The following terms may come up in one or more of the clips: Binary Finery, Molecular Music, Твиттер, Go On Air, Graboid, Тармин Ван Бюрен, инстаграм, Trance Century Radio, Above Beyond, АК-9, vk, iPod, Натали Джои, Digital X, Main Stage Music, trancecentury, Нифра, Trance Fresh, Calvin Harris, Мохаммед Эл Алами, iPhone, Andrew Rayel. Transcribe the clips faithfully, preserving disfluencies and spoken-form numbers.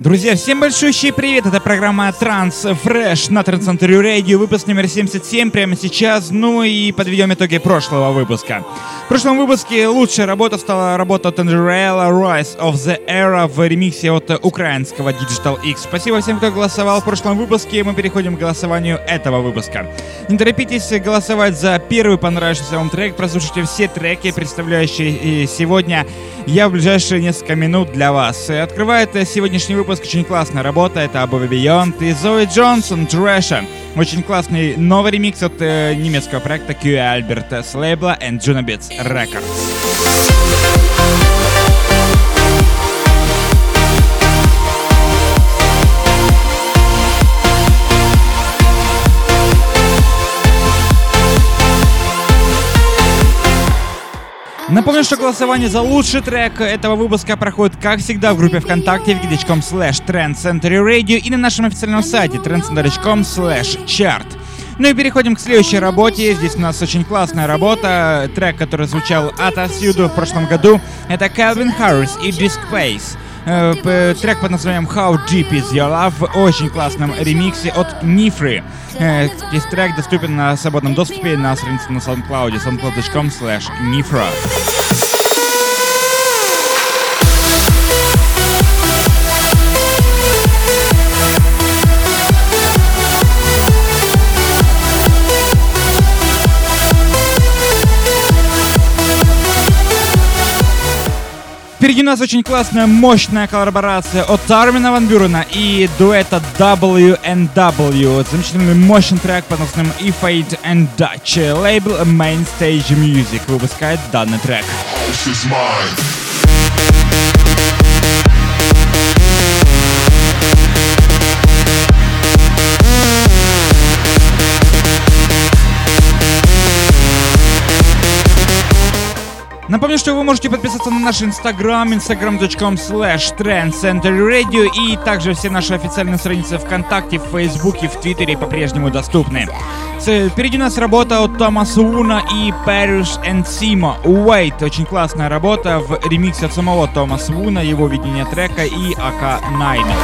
Друзья, всем большущий привет! Это программа Trance Fresh на Trance Century Radio, выпуск номер семьдесят семь прямо сейчас. Ну и подведем итоги прошлого выпуска. В прошлом выпуске лучшая работа стала работа от Andrew Rayel Rise of the Era в ремиксе от украинского Digital X. Спасибо всем, кто голосовал в прошлом выпуске. Мы переходим к голосованию этого выпуска. Не торопитесь голосовать за первый понравившийся вам трек. Прослушайте все треки, представляющие сегодня я в ближайшие несколько минут для вас. Открывает сегодняшний выпуск очень классная работа, это Above Beyond и Зоя Джонсон, Трэша. Очень классный новый ремикс от э, немецкого проекта Кью Альберта с лейбла and Juno Beats Records. Напомню, что голосование за лучший трек этого выпуска проходит, как всегда, в группе ВКонтакте вэ ка точка ком слэш трансцентри радио и на нашем официальном сайте трансцентри точка ком слэш чарт. Ну и переходим к следующей работе. Здесь у нас очень классная работа. Трек, который звучал отовсюду в прошлом году, это Calvin Harris и Disciples. Трек под названием How Deep Is Your Love в очень классном ремиксе от Нифры. Здесь трек доступен на свободном доступе на странице на SoundCloud, саундклауд точка ком слэш нифра. Впереди у нас очень классная, мощная коллаборация от Тармина Ван Бюрена и дуэта дабл ю энд дабл ю. Замечательный мощный трек под названием If Fate and Dutch. Лейбл Main Stage Music выпускает данный трек. Напомню, что вы можете подписаться на наш инстаграм, инстаграм точка ком слэш трансцентри радио, и также все наши официальные страницы ВКонтакте, в Фейсбуке, в Твиттере по-прежнему доступны. Впереди у нас работа от Томаса Луна и Пэррис энд Симо. Wait, очень классная работа в ремиксе от самого Томаса Луна, его видение трека и эй кей девять.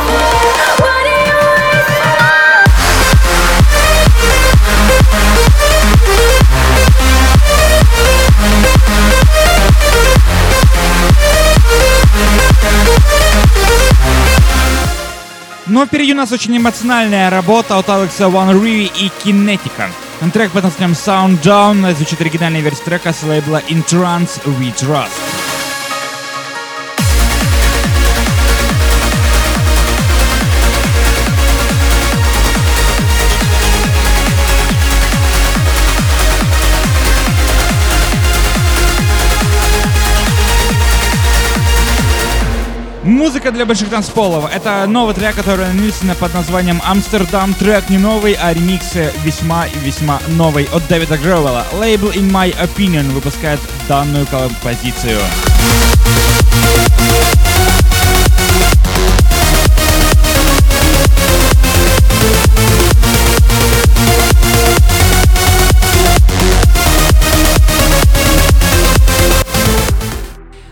Но впереди у нас очень эмоциональная работа от Алекса Ван Риви и Кинетика. Трек под названием Sound Down звучит оригинальная версия трека с лейбла In Trance We Trust. Музыка для больших танцполов. Это новый трек, который написан под названием «Амстердам». Трек не новый, а ремикс весьма и весьма новый от Дэвида Гровела. Лейбл In My Opinion выпускает данную композицию.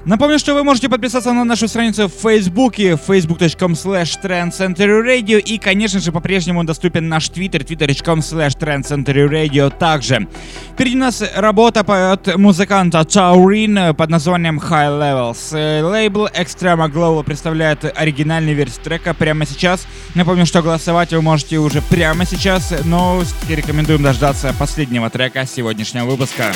Напомню, что вы можете подписаться на нашу страницу в Фейсбуке, facebook точка com слэш трансцентри радио, и, конечно же, по-прежнему доступен наш Твиттер, twitter.com slash trans radio. Также впереди у нас работа от музыканта Таурин под названием High Levels. Лейбл Extrema Global представляет оригинальную версию трека прямо сейчас. Напомню, что голосовать вы можете уже прямо сейчас, но рекомендуем дождаться последнего трека сегодняшнего выпуска.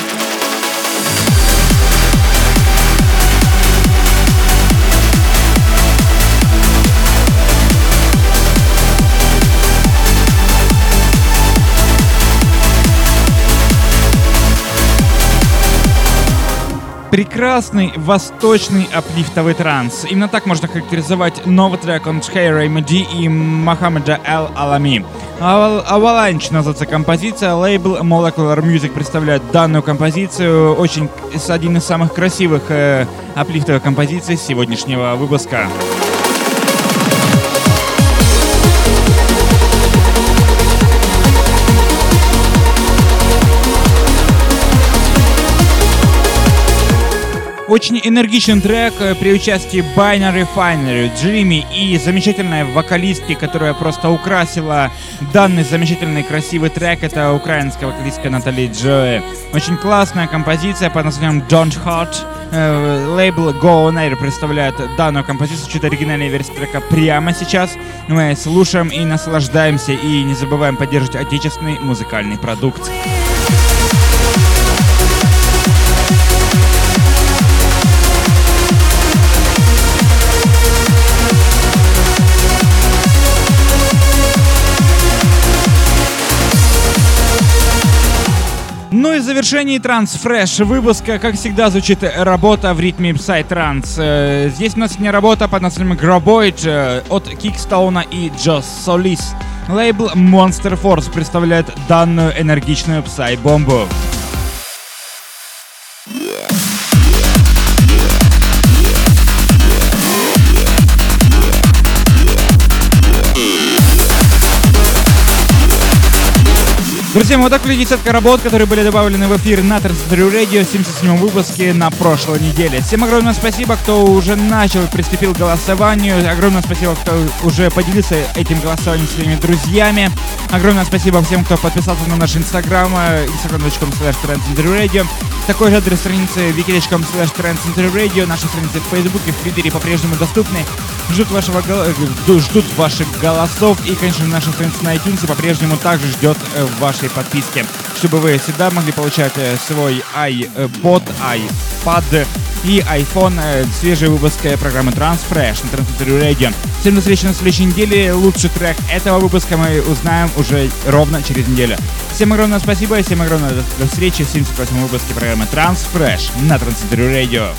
Прекрасный восточный аплифтовый транс. Именно так можно характеризовать новый трек от Шхей Рейм Ди и Мохаммеда Эл Алами. Avalanche называется композиция. Лейбл Molecular Music представляет данную композицию. Очень один из самых красивых э, аплифтовых композиций сегодняшнего выпуска. Очень энергичный трек при участии Binary Finery, Джимми и замечательной вокалистки, которая просто украсила данный замечательный красивый трек. Это украинская вокалистка Натали Джои. Очень классная композиция под названием Don't Hurt. Лейбл Go On Air представляет данную композицию, чуть оригинальная версия трека прямо сейчас. Мы слушаем и наслаждаемся, и не забываем поддерживать отечественный музыкальный продукт. Ну и в завершении Trance Fresh выпуска, как всегда, звучит работа в ритме Psy-транс. Здесь у нас сегодня работа под названием Graboid от Кикстауна и Джос Солис. Лейбл Monster Force представляет данную энергичную Psy-бомбу. Друзья, вот так выглядит десятка работ, которые были добавлены в эфир на Trance Century Radio в семьдесят седьмом выпуске на прошлой неделе. Всем огромное спасибо, кто уже начал и приступил к голосованию. Огромное спасибо, кто уже поделился этим голосованием с своими друзьями. Огромное спасибо всем, кто подписался на наш инстаграм, инстаграм точка ком слэш трансцентрирайдио. Такой же адрес страницы вики точка ком слэш трансцентрирайдио. Наши страницы в Фейсбуке, в Твиттере по-прежнему доступны. Ждут, вашего, ждут ваших голосов. И, конечно, наша страница на iTunes по-прежнему также ждет вашей подписки, чтобы вы всегда могли получать свой iPod, iPad и iPhone свежие выпуски программы Trance Fresh на Trance Century Radio. Всем до встречи на следующей неделе. Лучший трек этого выпуска мы узнаем уже ровно через неделю. Всем огромное спибо и всем огромное до встречи в семьдесят восьмом выпуске программы Trance Fresh на Trance Century Radio.